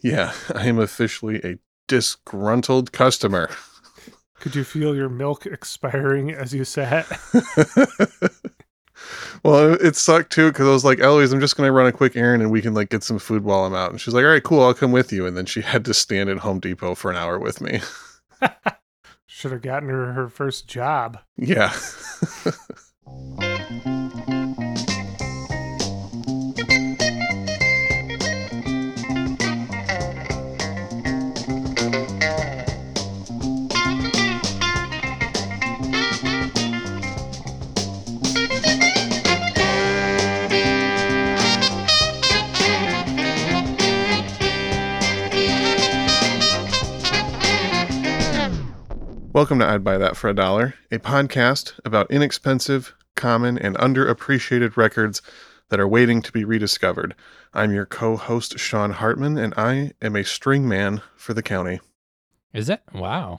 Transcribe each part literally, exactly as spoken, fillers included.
Yeah, I am officially a disgruntled customer. Could you feel your milk expiring as you sat? Well, it sucked too, because I was like, Eloise, I'm just going to run a quick errand and we can like get some food while I'm out. And she's like, all right, cool, I'll come with you. And then she had to stand at Home Depot for an hour with me. Should have gotten her her first job. Yeah. Welcome to I'd Buy That for a Dollar, a podcast about inexpensive, common, and underappreciated records that are waiting to be rediscovered. I'm your co-host, Sean Hartman, and I am a string man for the county. Is it? Wow.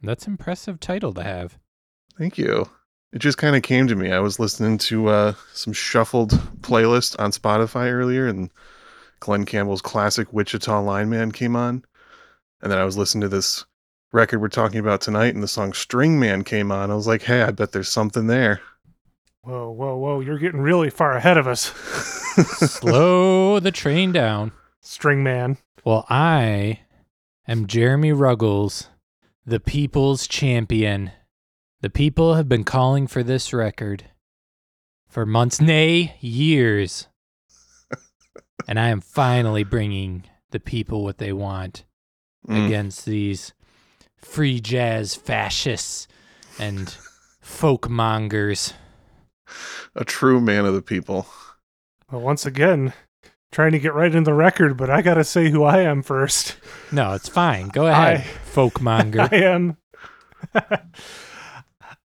That's an impressive title to have. Thank you. It just kind of came to me. I was listening to uh, some shuffled playlist on Spotify earlier, and Glen Campbell's classic Wichita Lineman came on, and then I was listening to this record we're talking about tonight, and the song String Man came on. I was like, hey, I bet there's something there. Whoa, whoa, whoa. You're getting really far ahead of us. Slow the train down. String Man. Well, I am Jeremy Ruggles, the people's champion. The people have been calling for this record for months, nay, years. And I am finally bringing the people what they want mm. against these free jazz fascists and folk mongers. A true man of the people. Well, once again, trying to get right in the record, but I gotta say who I am first. No, it's fine. Go ahead, I, folk monger. I am.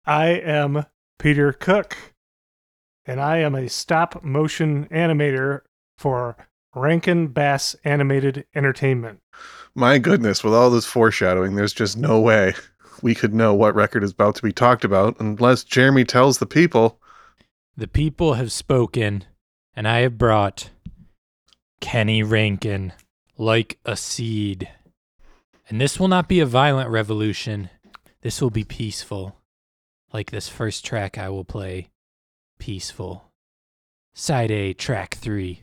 I am Peter Cook, and I am a stop motion animator for Rankin Bass Animated Entertainment. My goodness, with all this foreshadowing, there's just no way we could know what record is about to be talked about unless Jeremy tells the people. The people have spoken, and I have brought Kenny Rankin, Like a Seed. And this will not be a violent revolution. This will be peaceful. Like this first track I will play, Peaceful. Side A, track three.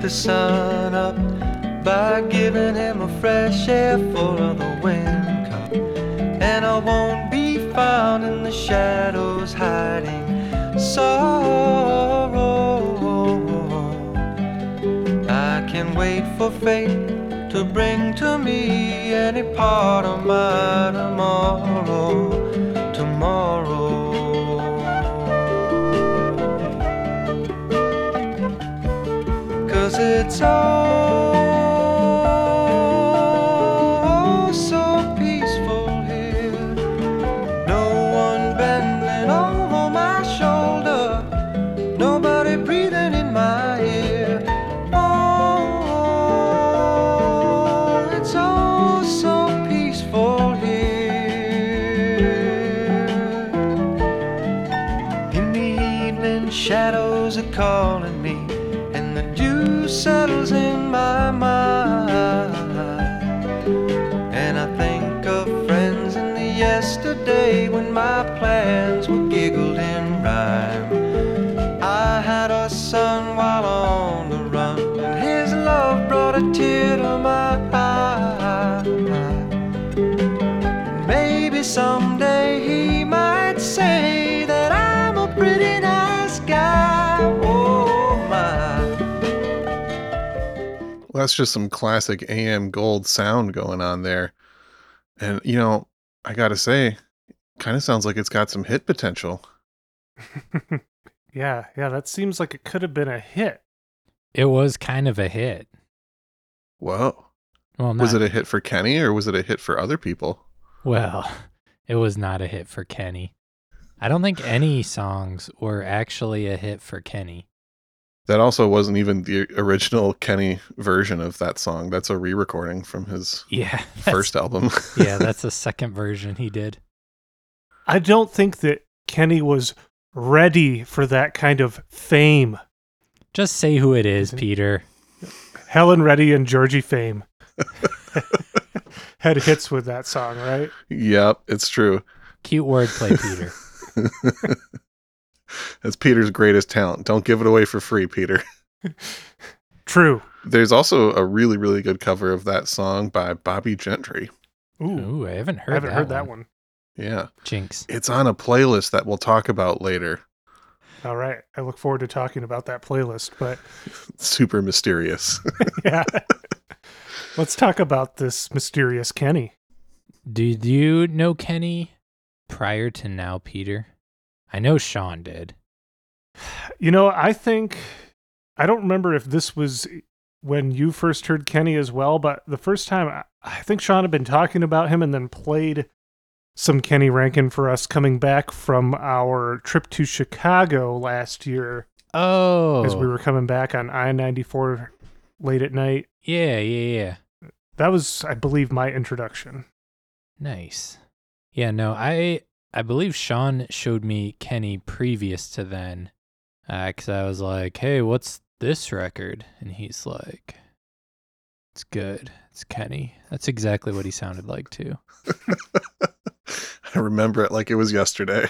The sun up by giving him a fresh air full of the wind cup, and I won't be found in the shadows hiding sorrow. I can wait for fate to bring to me any part of my tomorrow, tomorrow. Cause it's all so peaceful here. No one bending over my shoulder, nobody breathing in my ear. Oh, it's all so peaceful here. In the evening, shadows are calling, settles in my mind, and I think of friends in the yesterday when my plans were giggled in rhyme. I had a son while on the run, and his love brought a tear to my eye. Maybe someday he might say that I'm a pretty nice guy. That's just some classic A M gold sound going on there. And, you know, I got to say, kind of sounds like it's got some hit potential. yeah, yeah, that seems like it could have been a hit. It was kind of a hit. Whoa. Well, not, was it a hit for Kenny or was it a hit for other people? Well, it was not a hit for Kenny. I don't think any songs were actually a hit for Kenny. That also wasn't even the original Kenny version of that song. That's a re-recording from his yeah, first album. Yeah, that's the second version he did. I don't think that Kenny was ready for that kind of fame. Just say who it is, Peter. Helen Reddy and Georgie Fame had hits with that song, right? Yep, it's true. Cute wordplay, Peter. That's Peter's greatest talent. Don't give it away for free, Peter. True. There's also a really, really good cover of that song by Bobby Gentry. Ooh, Ooh I haven't heard I haven't that heard one. that one. Yeah. Jinx. It's on a playlist that we'll talk about later. All right. I look forward to talking about that playlist, but super mysterious. Yeah. Let's talk about this mysterious Kenny. Did you know Kenny prior to now, Peter? I know Sean did. You know, I think, I don't remember if this was when you first heard Kenny as well, but the first time, I, I think Sean had been talking about him and then played some Kenny Rankin for us coming back from our trip to Chicago last year. Oh. As we were coming back on I ninety-four late at night. Yeah, yeah, yeah. That was, I believe, my introduction. Nice. Yeah, no, I... I believe Sean showed me Kenny previous to then, because uh, I was like, hey, what's this record? And he's like, it's good. It's Kenny. That's exactly what he sounded like, too. I remember it like it was yesterday.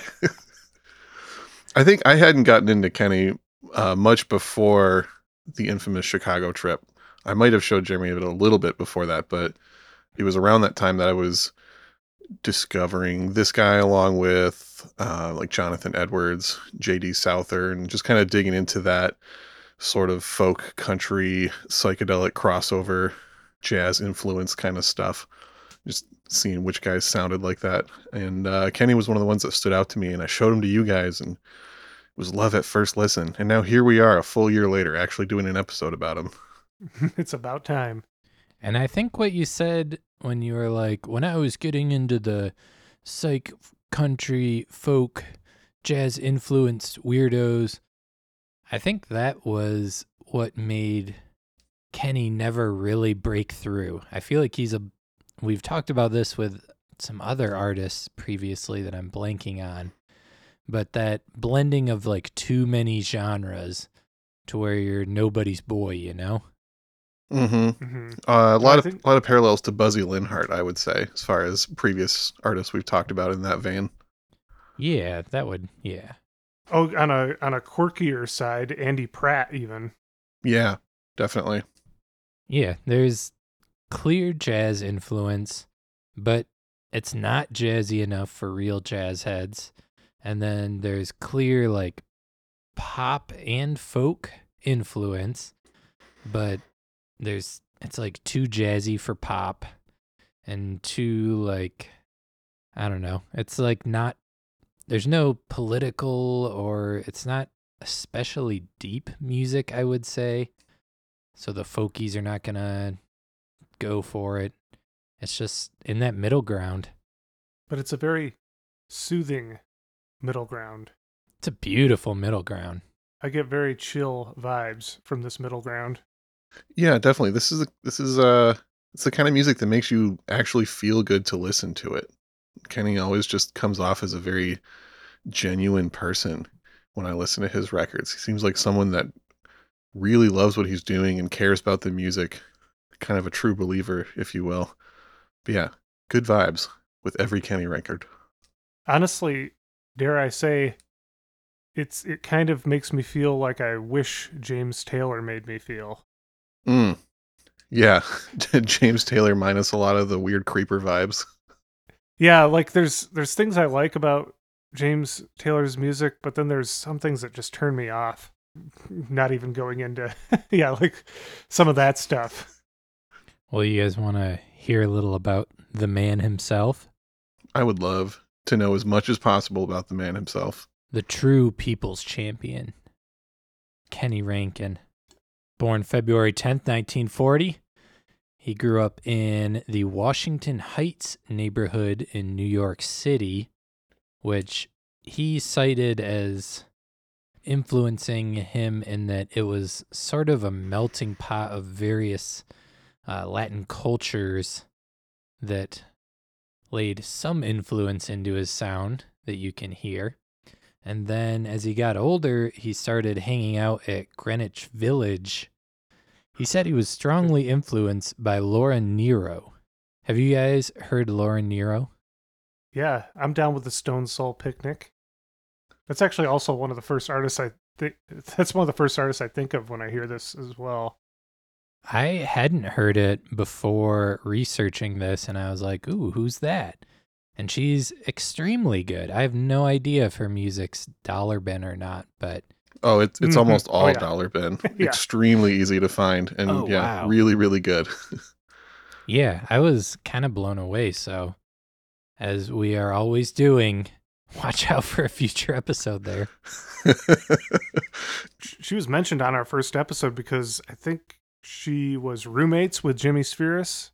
I think I hadn't gotten into Kenny uh, much before the infamous Chicago trip. I might have showed Jeremy a little bit before that, but it was around that time that I was discovering this guy along with uh like Jonathan Edwards, J D Souther, and just kind of digging into that sort of folk country psychedelic crossover jazz influence kind of stuff, just seeing which guys sounded like that. And uh Kenny was one of the ones that stood out to me, and I showed him to you guys, and it was love at first listen. And now here we are a full year later actually doing an episode about him. It's about time. And I think what you said when you were like, when I was getting into the psych country folk jazz influenced weirdos, I think that was what made Kenny never really break through. I feel like he's a, we've talked about this with some other artists previously that I'm blanking on, but that blending of like too many genres to where you're nobody's boy, you know? Mm-hmm. Mm-hmm. Uh, a lot of think... a lot of parallels to Buzzy Linhart, I would say, as far as previous artists we've talked about in that vein. Yeah, that would. Yeah. Oh, on a on a quirkier side, Andy Pratt even. Yeah, definitely. Yeah, there's clear jazz influence, but it's not jazzy enough for real jazz heads. And then there's clear like pop and folk influence, but There's, it's like too jazzy for pop and too like, I don't know. It's like not, there's no political or it's not especially deep music, I would say. So the folkies are not going to go for it. It's just in that middle ground. But it's a very soothing middle ground. It's a beautiful middle ground. I get very chill vibes from this middle ground. Yeah, definitely. This is this is uh, it's the kind of music that makes you actually feel good to listen to it. Kenny always just comes off as a very genuine person when I listen to his records. He seems like someone that really loves what he's doing and cares about the music. Kind of a true believer, if you will. But yeah, good vibes with every Kenny record. Honestly, dare I say, it's it kind of makes me feel like I wish James Taylor made me feel. Mm. Yeah, James Taylor minus a lot of the weird creeper vibes. Yeah, like there's there's things I like about James Taylor's music, but then there's some things that just turn me off. Not even going into, yeah, like some of that stuff. Well, you guys want to hear a little about the man himself? I would love to know as much as possible about the man himself. The true people's champion, Kenny Rankin. Born February tenth, nineteen forty, he grew up in the Washington Heights neighborhood in New York City, which he cited as influencing him in that it was sort of a melting pot of various uh, Latin cultures that laid some influence into his sound that you can hear. And then as he got older, he started hanging out at Greenwich Village. He said he was strongly influenced by Laura Nero. Have you guys heard Laura Nero? Yeah, I'm down with the Stone Soul Picnic. That's actually also one of the first artists I think. That's one of the first artists I think of when I hear this as well. I hadn't heard it before researching this, and I was like, "Ooh, who's that?" And she's extremely good. I have no idea if her music's dollar bin or not, but oh, it's it's mm-hmm. almost all oh, yeah. dollar bin. yeah. Extremely easy to find, and oh, yeah, wow. really, really good. Yeah, I was kind of blown away. So, as we are always doing. Watch out for a future episode there. She was mentioned on our first episode because I think she was roommates with Jimmy Spheeris.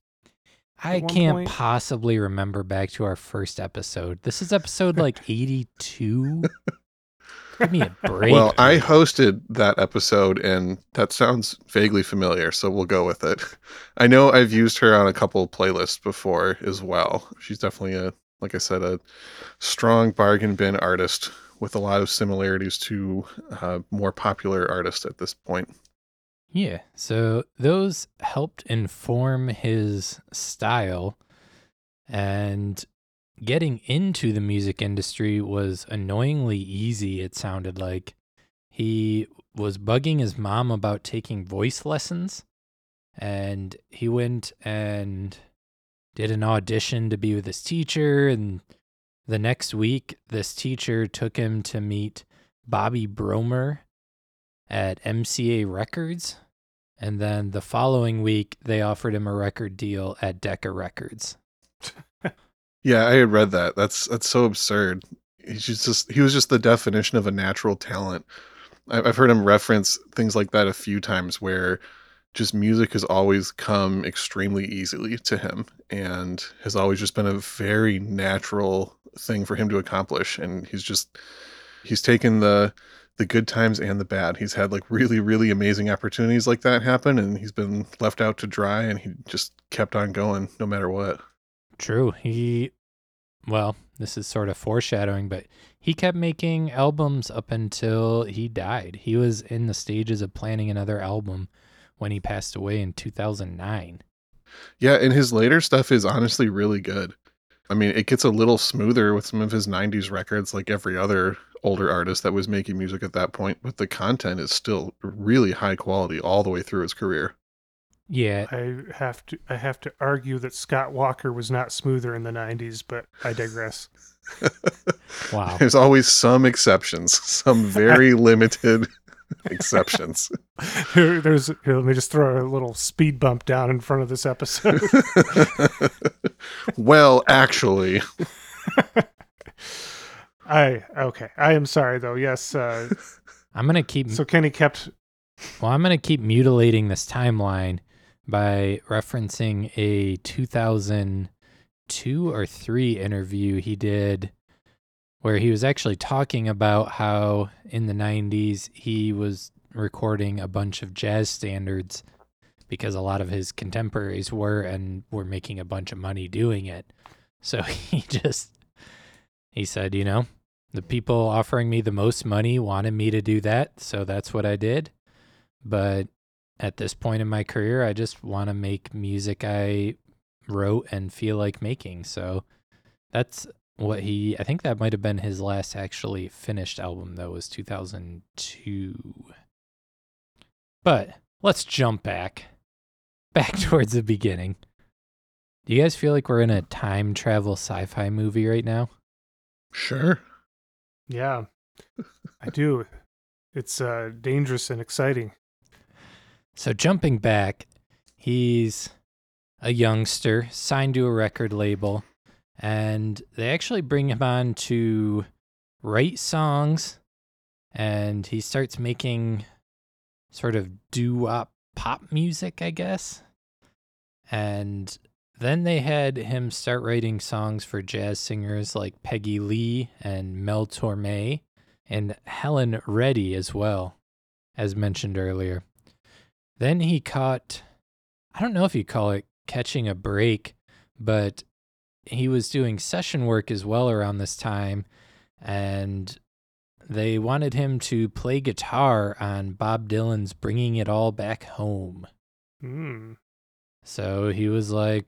I can't point. possibly remember back to our first episode. This is episode like eighty-two. Give me a break. Well, I hosted that episode, and that sounds vaguely familiar, so we'll go with it. I know I've used her on a couple of playlists before as well. She's definitely a... Like I said, a strong bargain bin artist with a lot of similarities to uh, more popular artists at this point. Yeah, so those helped inform his style, and getting into the music industry was annoyingly easy, it sounded like. He was bugging his mom about taking voice lessons, and he went and... did an audition to be with his teacher, and the next week, this teacher took him to meet Bobby Bromer at M C A Records, and then the following week, they offered him a record deal at Decca Records. Yeah, I had read that. That's that's so absurd. He's just he was just the definition of a natural talent. I've heard him reference things like that a few times where... just music has always come extremely easily to him and has always just been a very natural thing for him to accomplish. And he's just, he's taken the the good times and the bad. He's had like really, really amazing opportunities like that happen, and he's been left out to dry, and he just kept on going no matter what. True. He, well, this is sort of foreshadowing, but he kept making albums up until he died. He was in the stages of planning another album when he passed away in two thousand nine. Yeah, and his later stuff is honestly really good. I mean, it gets a little smoother with some of his nineties records, like every other older artist that was making music at that point, but the content is still really high quality all the way through his career. Yeah. I have to I have to argue that Scott Walker was not smoother in the nineties, but I digress. Wow. There's always some exceptions, some very limited exceptions. Here, there's here, let me just throw a little speed bump down in front of this episode. Well, actually, I okay. I am sorry, though. Yes, uh, I'm gonna keep. So Kenny kept. Well, I'm gonna keep mutilating this timeline by referencing a two thousand two or three interview he did, where he was actually talking about how in the nineties he was recording a bunch of jazz standards because a lot of his contemporaries were and were making a bunch of money doing it. So he just, he said, you know, the people offering me the most money wanted me to do that, so that's what I did. But at this point in my career, I just want to make music I wrote and feel like making. So that's... what he, I think that might have been his last actually finished album, though, was two thousand two. But let's jump back, back towards the beginning. Do you guys feel like we're in a time travel sci-fi movie right now? Sure. Yeah, I do. It's uh, dangerous and exciting. So jumping back, he's a youngster signed to a record label. And they actually bring him on to write songs, and he starts making sort of doo-wop pop music, I guess. And then they had him start writing songs for jazz singers like Peggy Lee and Mel Torme and Helen Reddy as well, as mentioned earlier. Then he caught, I don't know if you call it catching a break, but he was doing session work as well around this time, and they wanted him to play guitar on Bob Dylan's Bringing It All Back Home. Mm. So he was like,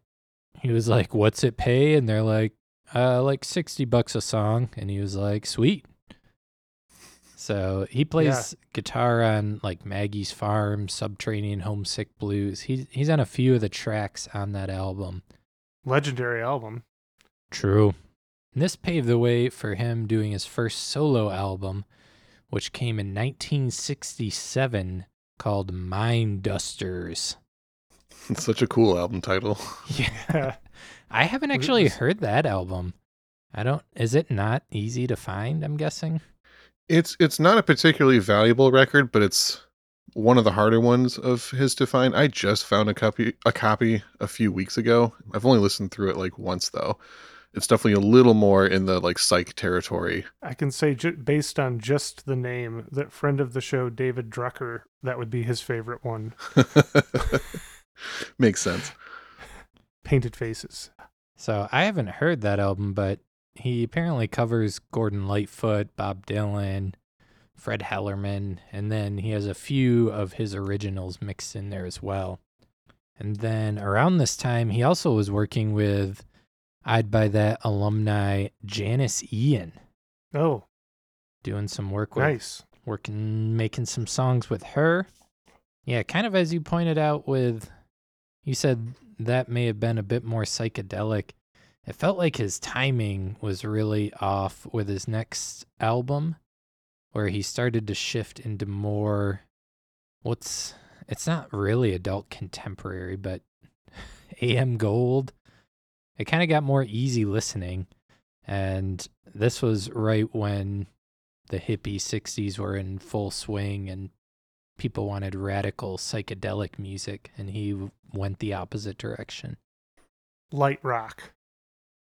he was like, what's it pay? And they're like, uh, like sixty bucks a song. And he was like, sweet. So he plays yeah. guitar on like Maggie's Farm, Subterranean Homesick Blues. He's, he's on a few of the tracks on that album. Legendary album. True. And this paved the way for him doing his first solo album, which came in nineteen sixty-seven, called Mind Dusters. It's such a cool album title. Yeah. I haven't actually Oops. heard that album. I don't, is it not easy to find, I'm guessing? It's it's not a particularly valuable record, but it's one of the harder ones of his to find. I just found a copy a copy a few weeks ago. I've only listened through it like once though. It's definitely a little more in the like psych territory. I can say j- based on just the name, that friend of the show David Drucker, that would be his favorite one. Makes sense. Painted Faces. So I haven't heard that album, but he apparently covers Gordon Lightfoot, Bob Dylan, Fred Hellerman, and then he has a few of his originals mixed in there as well. And then around this time, he also was working with I'd Buy That alumni Janis Ian. Oh. Doing some work with. Nice. Working, making some songs with her. Yeah, kind of as you pointed out with, you said that may have been a bit more psychedelic. It felt like his timing was really off with his next album, where he started to shift into more, what's, it's not really adult contemporary, but A M Gold. It kind of got more easy listening, and this was right when the hippie sixties were in full swing and people wanted radical psychedelic music, and he went the opposite direction. Light rock.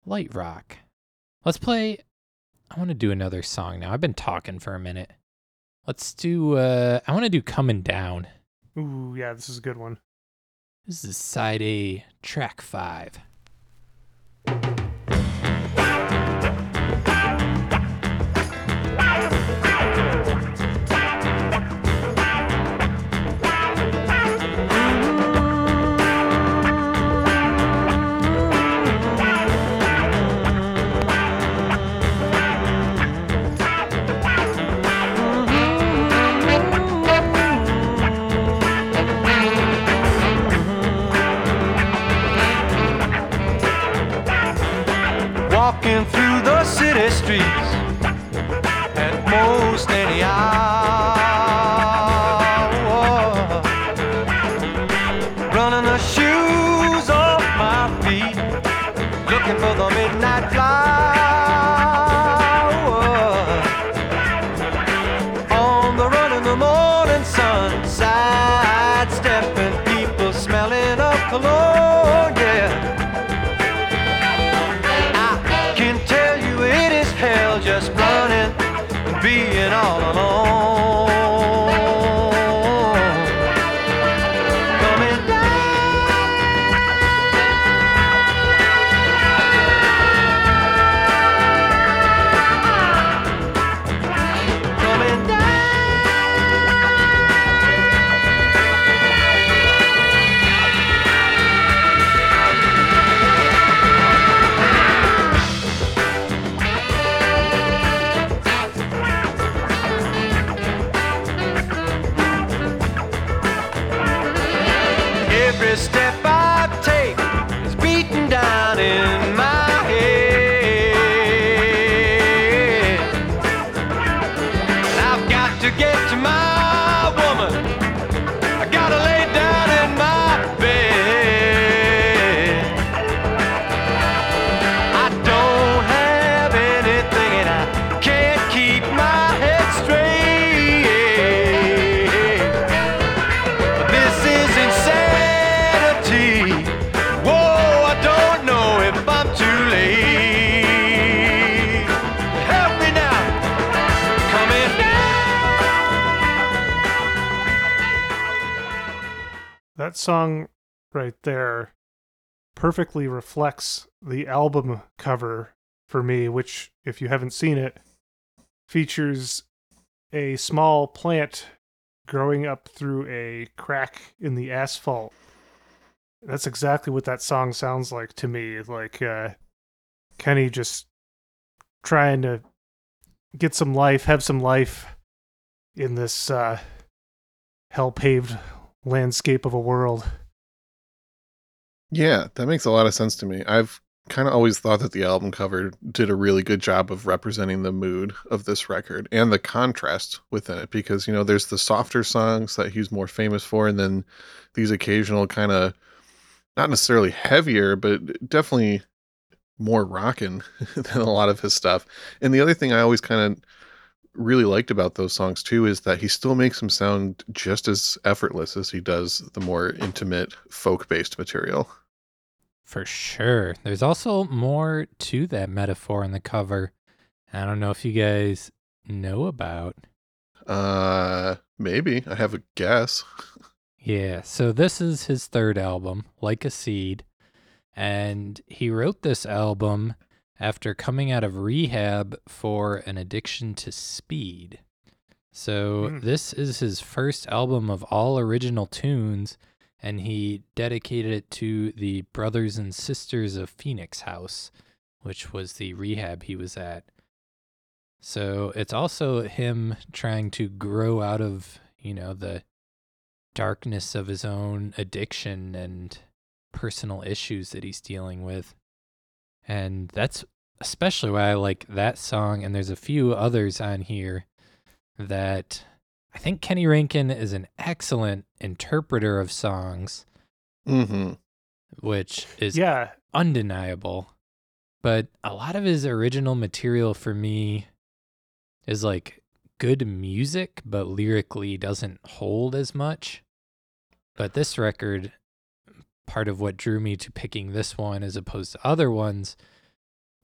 Light rock. Let's play. I want to do another song now. I've been talking for a minute. Let's do, uh, I want to do Coming Down. Ooh, yeah, this is a good one. This is side A, track five. Walking through the city streets at most any hour, running the shoes off my feet, looking for the midnight flower. On the run in the morning sun, sidestepping people smelling of cologne, yeah. Just running and being all alone. Coming down. Coming in my head, and I've got to get to my woman, I gotta lay down in my bed. I don't have anything and I can't keep my head straight. This is that song right there perfectly reflects the album cover for me, which, if you haven't seen it, features a small plant growing up through a crack in the asphalt. That's exactly what that song sounds like to me. Like uh, Kenny just trying to get some life, have some life in this uh, hell-paved landscape of a world. Yeah, that makes a lot of sense to me. I've kind of always thought that the album cover did a really good job of representing the mood of this record and the contrast within it, because, you know, there's the softer songs that he's more famous for, and then these occasional kind of not necessarily heavier, but definitely more rockin' than a lot of his stuff. And the other thing I always kind of really liked about those songs too is that he still makes them sound just as effortless as he does the more intimate folk-based material. For sure. There's also more to that metaphor in the cover. I don't know if you guys know about. Uh, maybe. I have a guess. Yeah. So this is his third album, Like a Seed. And he wrote this album after coming out of rehab for an addiction to speed. So mm. this is his first album of all original tunes, and he dedicated it to the brothers and sisters of Phoenix House, which was the rehab he was at. So it's also him trying to grow out of, you know, the darkness of his own addiction and personal issues that he's dealing with. And that's especially why I like that song. And there's a few others on here that I think Kenny Rankin is an excellent interpreter of songs, mm-hmm. which is yeah. undeniable. But a lot of his original material for me is like good music, but lyrically doesn't hold as much. But this record, part of what drew me to picking this one as opposed to other ones,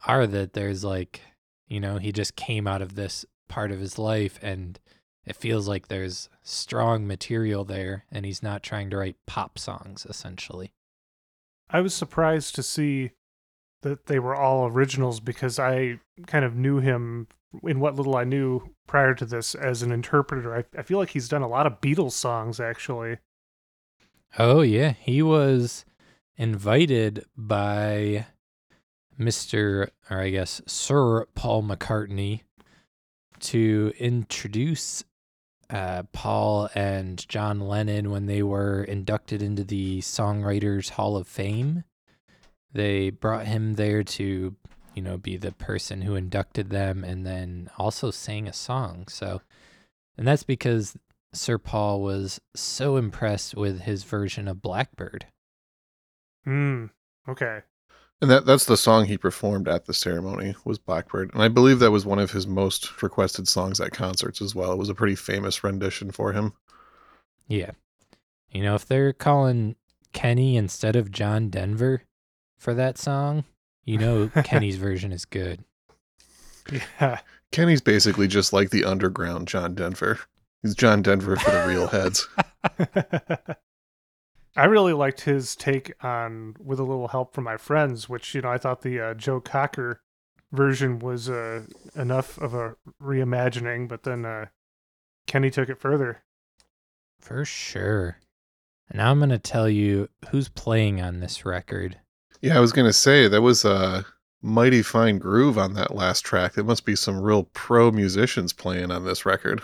are that there's like, you know, he just came out of this part of his life, and it feels like there's strong material there, and he's not trying to write pop songs, essentially. I was surprised to see that they were all originals, because I kind of knew him in what little I knew prior to this as an interpreter. I, I feel like he's done a lot of Beatles songs, actually. Oh, yeah. He was invited by Mister, or I guess Sir Paul McCartney, to introduce uh, Paul and John Lennon when they were inducted into the Songwriters Hall of Fame. They brought him there to, you know, be the person who inducted them and then also sang a song. So, and that's because Sir Paul was so impressed with his version of Blackbird. Hmm. Okay. And that that's the song he performed at the ceremony, was Blackbird. And I believe that was one of his most requested songs at concerts as well. It was a pretty famous rendition for him. Yeah. You know, if they're calling Kenny instead of John Denver for that song, you know Kenny's version is good. Yeah. Kenny's basically just like the underground John Denver. He's John Denver for the real heads. I really liked his take on With a Little Help from My Friends, which, you know, I thought the uh, Joe Cocker version was uh, enough of a reimagining, but then uh, Kenny took it further. For sure. And now I'm going to tell you who's playing on this record. Yeah, I was going to say, that was a mighty fine groove on that last track. There must be some real pro musicians playing on this record.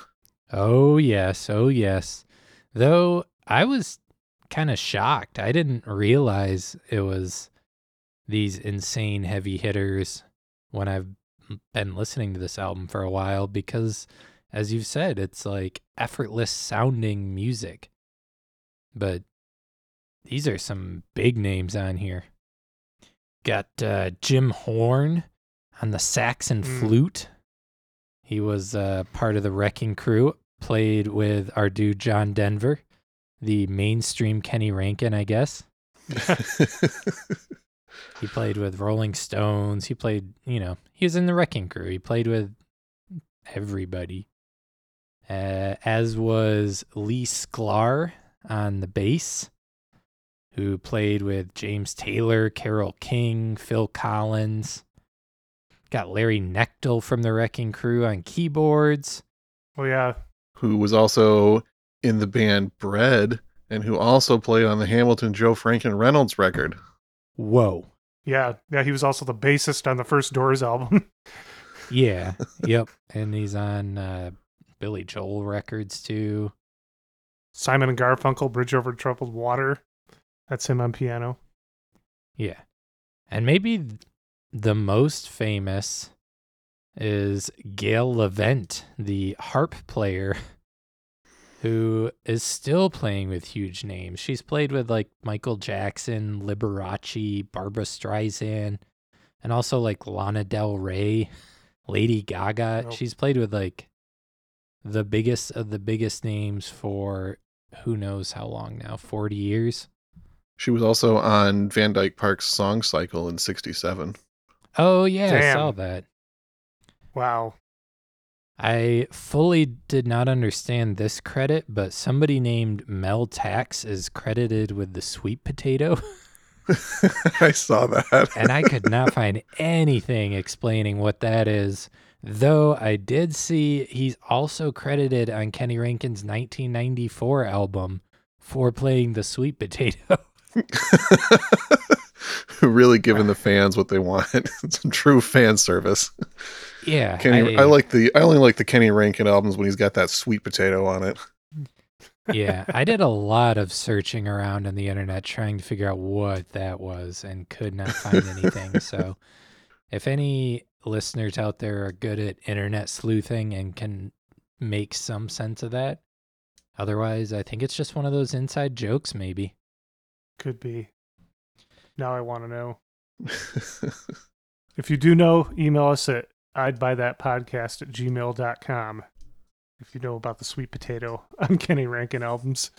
Oh, yes. Oh, yes. Though I was kind of shocked. I didn't realize it was these insane heavy hitters when I've been listening to this album for a while, because, as you've said, it's like effortless sounding music. But these are some big names on here. Got uh, Jim Horn on the sax and mm. flute. He was uh, part of the Wrecking Crew. Played with our dude John Denver, the mainstream Kenny Rankin, I guess. He played with Rolling Stones. He played, you know, he was in the Wrecking Crew. He played with everybody. Uh, as was Lee Sklar on the bass. who played with James Taylor, Carole King, Phil Collins. Got Larry Nechtel from the Wrecking Crew on keyboards. Oh, yeah. Who was also in the band Bread and who also played on the Hamilton Joe Frank and Reynolds record. Whoa. Yeah. Yeah. He was also the bassist on the first Doors album. Yeah. Yep. And he's on uh, Billy Joel records too. Simon and Garfunkel, Bridge Over Troubled Water. That's him on piano. Yeah. And maybe the most famous is Gayle Levine, the harp player, who is still playing with huge names. She's played with like Michael Jackson, Liberace, Barbra Streisand, and also like Lana Del Rey, Lady Gaga. Nope. She's played with like the biggest of the biggest names for who knows how long now, forty years. She was also on Van Dyke Parks' Song Cycle in sixty-seven. Oh, yeah, damn. I saw that. Wow. I fully did not understand this credit, but somebody named Mel Tax is credited with the sweet potato. I saw that. And I could not find anything explaining what that is, though I did see he's also credited on Kenny Rankin's nineteen ninety-four album for playing the sweet potato. Really giving the fans what they want. Some true fan service. Yeah. Kenny, I, I like the I only like the Kenny Rankin albums when he's got that sweet potato on it. Yeah. I did a lot of searching around on the internet trying to figure out what that was and could not find anything. So if any listeners out there are good at internet sleuthing and can make some sense of that, otherwise I think it's just one of those inside jokes maybe. Could be. Now I want to know. If you do know, email us at I'd Buy That Podcast at gmail dot com. If you know about the sweet potato on Kenny Rankin albums.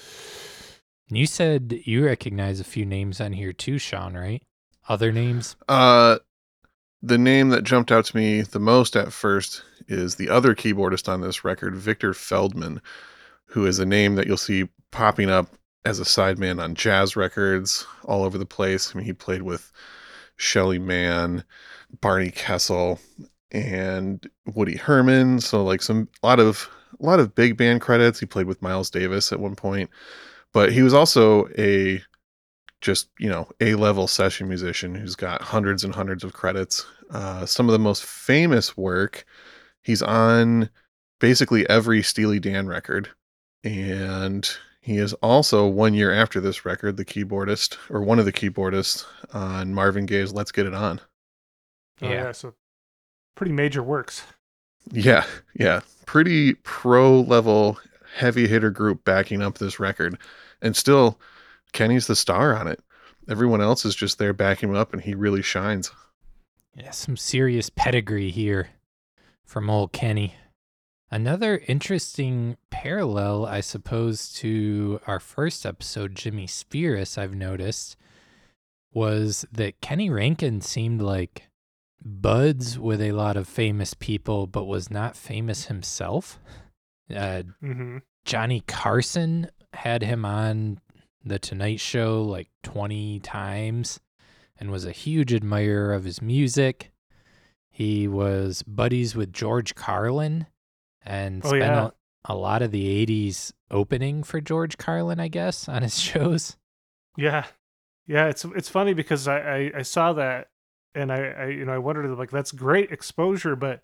You said you recognize a few names on here too, Sean, right? Other names? Uh, the name that jumped out to me the most at first is the other keyboardist on this record, Victor Feldman, who is a name that you'll see popping up as a sideman on jazz records all over the place. I mean, he played with Shelly Mann, Barney Kessel, and Woody Herman. So like some a lot of a lot of big band credits. He played with Miles Davis at one point, but he was also a just, you know, A-level session musician who's got hundreds and hundreds of credits. Uh, some of the most famous work, he's on basically every Steely Dan record, and he is also, one year after this record, the keyboardist, or one of the keyboardists, on Marvin Gaye's Let's Get It On. Oh, yeah. yeah, so pretty major works. Yeah, yeah. Pretty pro-level heavy hitter group backing up this record. And still, Kenny's the star on it. Everyone else is just there backing him up, and he really shines. Yeah, some serious pedigree here from old Kenny. Another interesting parallel, I suppose, to our first episode, Jimmy Spheeris, I've noticed, was that Kenny Rankin seemed like buds with a lot of famous people, but was not famous himself. Uh, mm-hmm. Johnny Carson had him on The Tonight Show like twenty times and was a huge admirer of his music. He was buddies with George Carlin. And oh, spent yeah. a, a lot of the eighties opening for George Carlin, I guess, on his shows. Yeah. Yeah, it's it's funny because I, I, I saw that and I, I you know I wondered, like, that's great exposure, but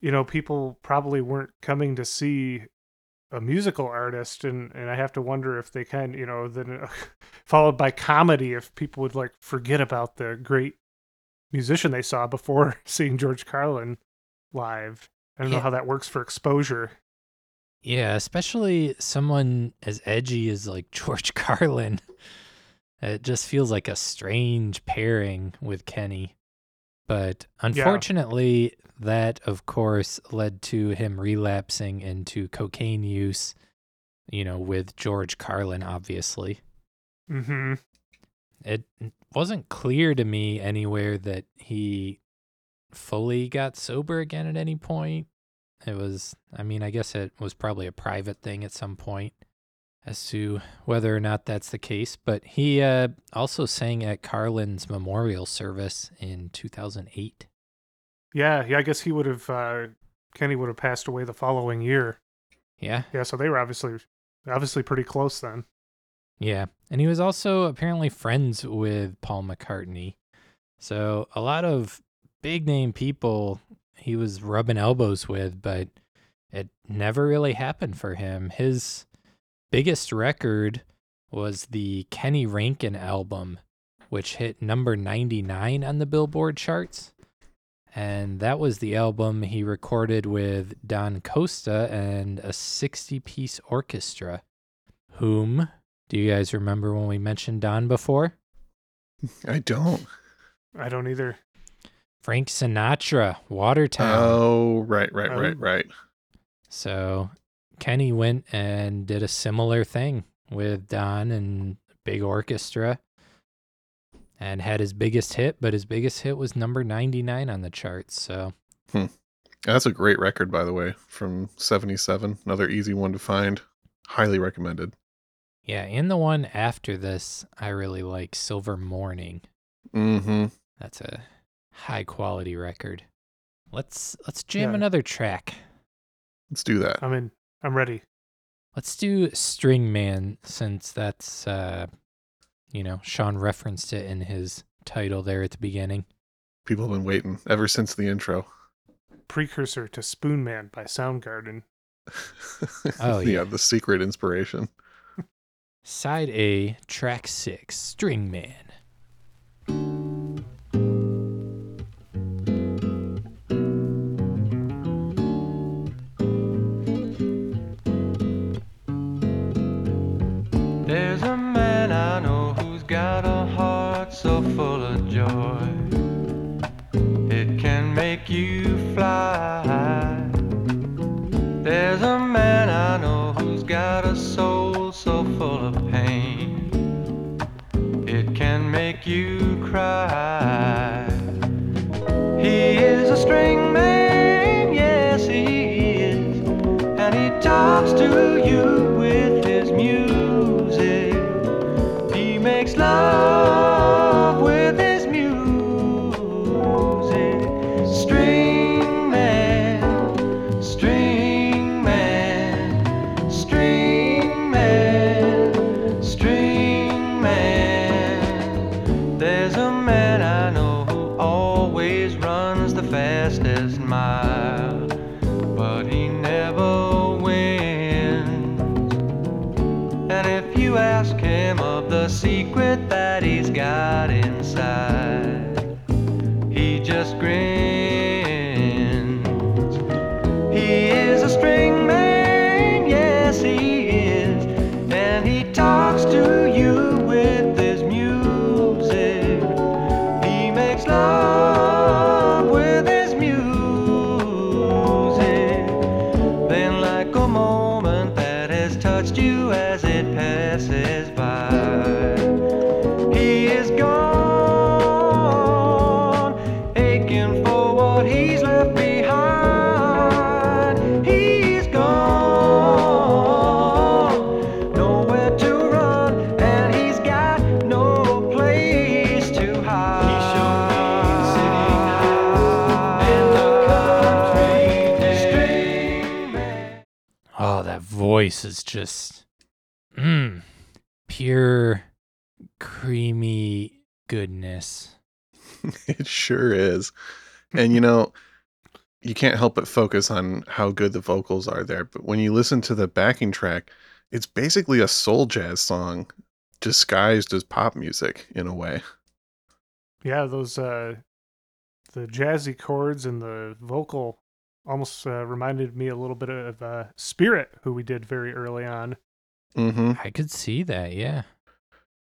you know, people probably weren't coming to see a musical artist, and, and I have to wonder if they can, you know, then uh, followed by comedy, if people would like forget about the great musician they saw before seeing George Carlin live. I don't yeah. know how that works for exposure. Yeah, especially someone as edgy as like George Carlin. It just feels like a strange pairing with Kenny. But unfortunately, yeah. that, of course, led to him relapsing into cocaine use, you know, with George Carlin, obviously. Mm-hmm. It wasn't clear to me anywhere that he fully got sober again at any point. It was, I mean, I guess it was probably a private thing at some point. as to whether or not that's the case. But he uh, also sang at Carlin's memorial service in two thousand eight. Yeah, yeah. I guess he would have, uh, Kenny would have passed away the following year. Yeah. Yeah, so they were obviously, obviously pretty close then. Yeah, and he was also apparently friends with Paul McCartney. So a lot of big-name people he was rubbing elbows with, but it never really happened for him. His biggest record was the Kenny Rankin album, which hit number ninety-nine on the Billboard charts. And that was the album he recorded with Don Costa and a sixty-piece orchestra. Whom, do you guys remember when we mentioned Don before? I don't. I don't either. Frank Sinatra, Watertown. Oh, right, right, um, right, right. So Kenny went and did a similar thing with Don and big orchestra and had his biggest hit, but his biggest hit was number ninety-nine on the charts. So hmm. That's a great record, by the way, from seventy-seven. Another easy one to find. Highly recommended. Yeah, and the one after this, I really like Silver Morning. Mm-hmm. That's a high quality record. Let's let's jam yeah. another track. Let's do that. I'm in. I'm ready. Let's do String Man, since that's, uh, you know, Sean referenced it in his title there at the beginning. People have been waiting ever since the intro. Precursor to Spoon Man by Soundgarden. Oh, yeah. Yeah, the secret inspiration. Side A, track six, String Man. There's a man I know who's got a heart so full of joy, it can make you fly. There's a man I know who's got a soul so full of pain, it can make you cry. He is a string man, yes he is, and he talks to you with his music. He makes love with his music. String man, string man, string man, string man. There's a man I know who always runs the fastest mile, but he never wins. And if you ask him of the secret that he's got inside, he just grins. He is a string man, yes he is, and he talks to you with his music. He makes love with his music. Then like a moment that has touched you as it passes by, he is gone, aching for what he's left behind. He's gone, nowhere to run, and he's got no place to hide. He shall be sitting high in the country day. Oh, that voice is just mm, pure, creamy goodness. It sure is. And you know, you can't help but focus on how good the vocals are there. But when you listen to the backing track, it's basically a soul jazz song disguised as pop music in a way. Yeah, those uh, the jazzy chords and the vocal almost uh, reminded me a little bit of uh, Spirit, who we did very early on. Mm-hmm. I could see that, yeah.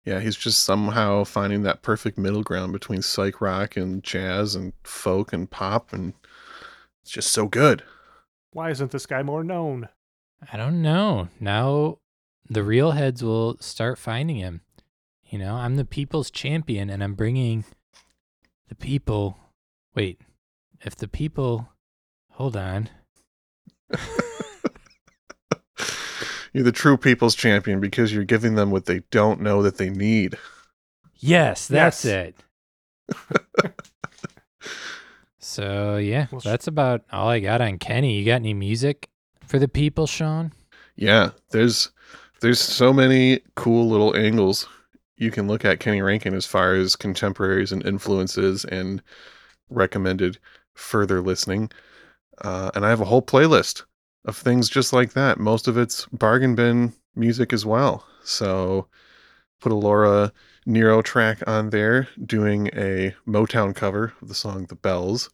Yeah, he's just somehow finding that perfect middle ground between psych rock and jazz and folk and pop, and it's just so good. Why isn't this guy more known? I don't know. Now the real heads will start finding him. You know, I'm the people's champion, and I'm bringing the people... Wait, if the people... Hold on. You're the true people's champion because you're giving them what they don't know that they need. Yes, that's yes. it. So, yeah, well, that's about all I got on Kenny. You got any music for the people, Sean? Yeah, there's there's so many cool little angles you can look at Kenny Rankin as far as contemporaries and influences and recommended further listening. Uh, and I have a whole playlist of things just like that. Most of it's bargain bin music as well. So put a Laura Nero track on there doing a Motown cover of the song The Bells.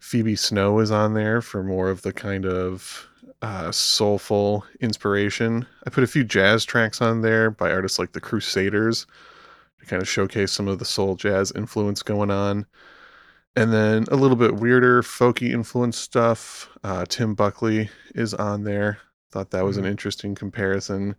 Phoebe Snow is on there for more of the kind of uh, soulful inspiration. I put a few jazz tracks on there by artists like the Crusaders to kind of showcase some of the soul jazz influence going on. And then a little bit weirder, folky influence stuff. Uh, Tim Buckley is on there. Thought that was an interesting comparison.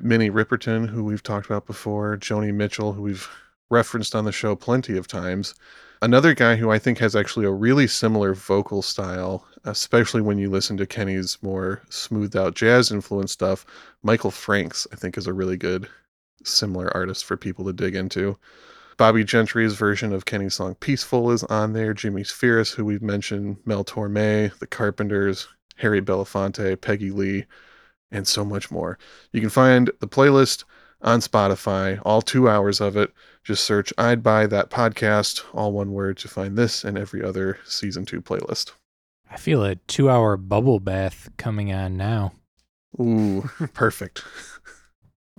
Minnie Riperton, who we've talked about before. Joni Mitchell, who we've referenced on the show plenty of times. Another guy who I think has actually a really similar vocal style, especially when you listen to Kenny's more smoothed out jazz influence stuff. Michael Franks, I think, is a really good similar artist for people to dig into. Bobby Gentry's version of Kenny's song Peaceful is on there. Jimmy Spheeris, who we've mentioned, Mel Torme, The Carpenters, Harry Belafonte, Peggy Lee, and so much more. You can find the playlist on Spotify, all two hours of it. Just search I'd Buy That Podcast, all one word, to find this and every other Season two playlist. I feel a two-hour bubble bath coming on now. Ooh, perfect.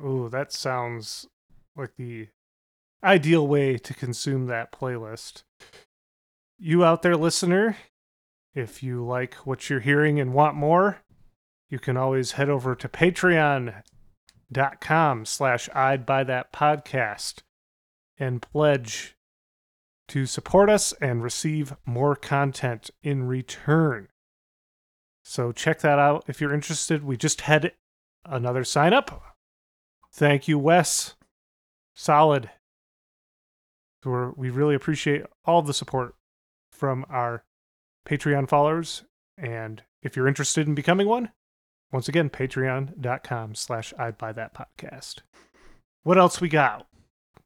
Ooh, that sounds like the ideal way to consume that playlist. You out there, listener, if you like what you're hearing and want more, you can always head over to patreon.com slash I'd Buy That Podcast and pledge to support us and receive more content in return. So check that out if you're interested. We just had another sign up. Thank you, Wes. Solid. We're, we really appreciate all the support from our Patreon followers. And if you're interested in becoming one, once again, patreon.com slash I'd Buy That Podcast. What else we got?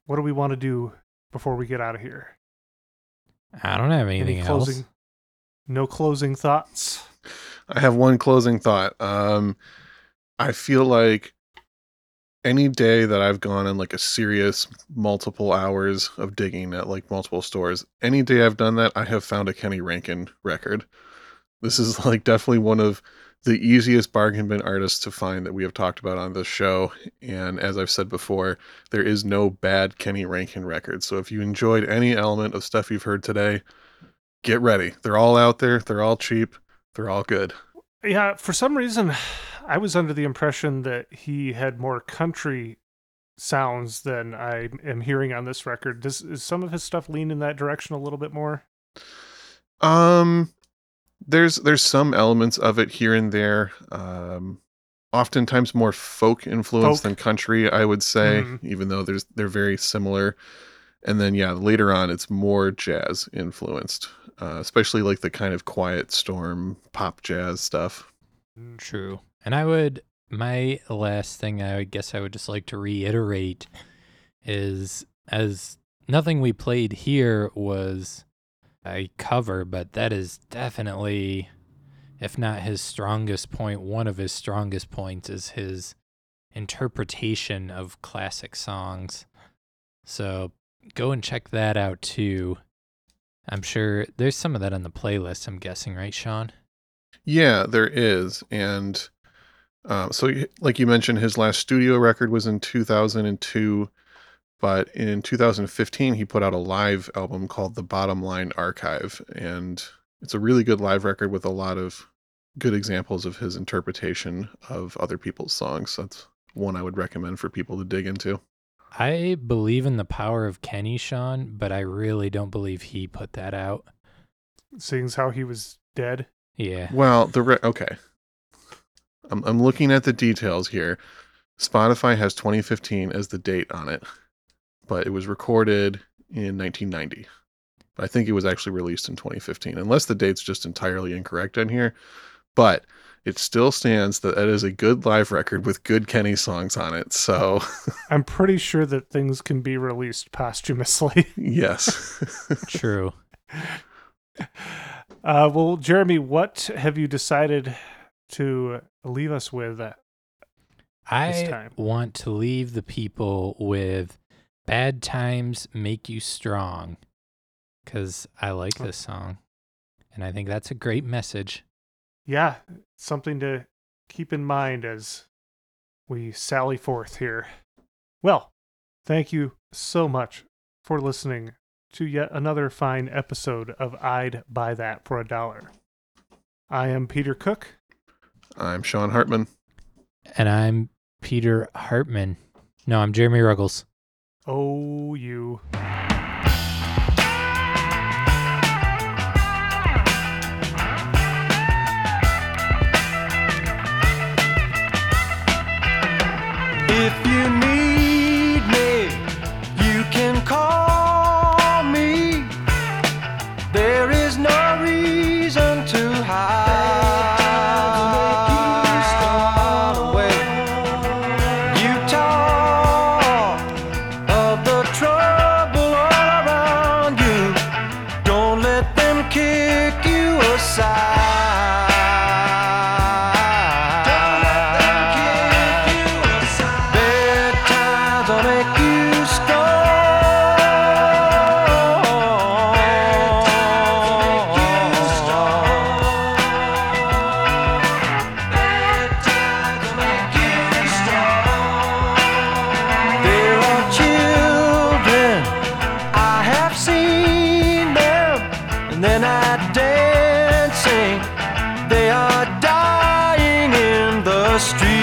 What do we want to do before we get out of here? I don't have anything Any closing, else. No closing thoughts? I have one closing thought. Um, I feel like any day that I've gone in like a serious multiple hours of digging at like multiple stores, any day I've done that, I have found a Kenny Rankin record. This is like definitely one of the easiest bargain bin artists to find that we have talked about on this show. And as I've said before, there is no bad Kenny Rankin record. So if you enjoyed any element of stuff you've heard today, get ready. They're all out there. They're all cheap. They're all good. Yeah, for some reason, I was under the impression that he had more country sounds than I am hearing on this record. Does is some of his stuff lean in that direction a little bit more? Um, there's there's some elements of it here and there. Um, oftentimes more folk influence folk. than country, I would say, mm-hmm. even though there's they're very similar. And then yeah, later on, it's more jazz influenced. Uh, especially like the kind of Quiet Storm pop jazz stuff. True. And I would, my last thing I would guess I would just like to reiterate is, as nothing we played here was a cover, but that is definitely, if not his strongest point, one of his strongest points is his interpretation of classic songs. So go and check that out too. I'm sure there's some of that on the playlist, I'm guessing, right, Sean? Yeah, there is. And uh, so, like you mentioned, his last studio record was in two thousand two. But in two thousand fifteen, he put out a live album called The Bottom Line Archive. And it's a really good live record with a lot of good examples of his interpretation of other people's songs. That's one I would recommend for people to dig into. I believe in the power of Kenny, Sean, but I really don't believe he put that out. Seeing as how he was dead? Yeah. Well, the re- okay. I'm I'm looking at the details here. Spotify has twenty fifteen as the date on it, but it was recorded in nineteen ninety. I think it was actually released in twenty fifteen, unless the date's just entirely incorrect in here. But it still stands that that is a good live record with good Kenny songs on it. So I'm pretty sure that things can be released posthumously. Yes. True. Uh, well, Jeremy, what have you decided to leave us with uh, this time? I want to leave the people with Bad Times Make You Strong, because I like this song, and I think that's a great message. Yeah, something to keep in mind as we sally forth here. Well, thank you so much for listening to yet another fine episode of I'd Buy That for a Dollar. I am Peter Cook. I'm Sean Hartman. And I'm Peter Hartman. No, I'm Jeremy Ruggles. Oh, you... If you need me, you can call me. There is no reason to hide away. You talk of the trouble all around you. Don't let them kick you aside. Street.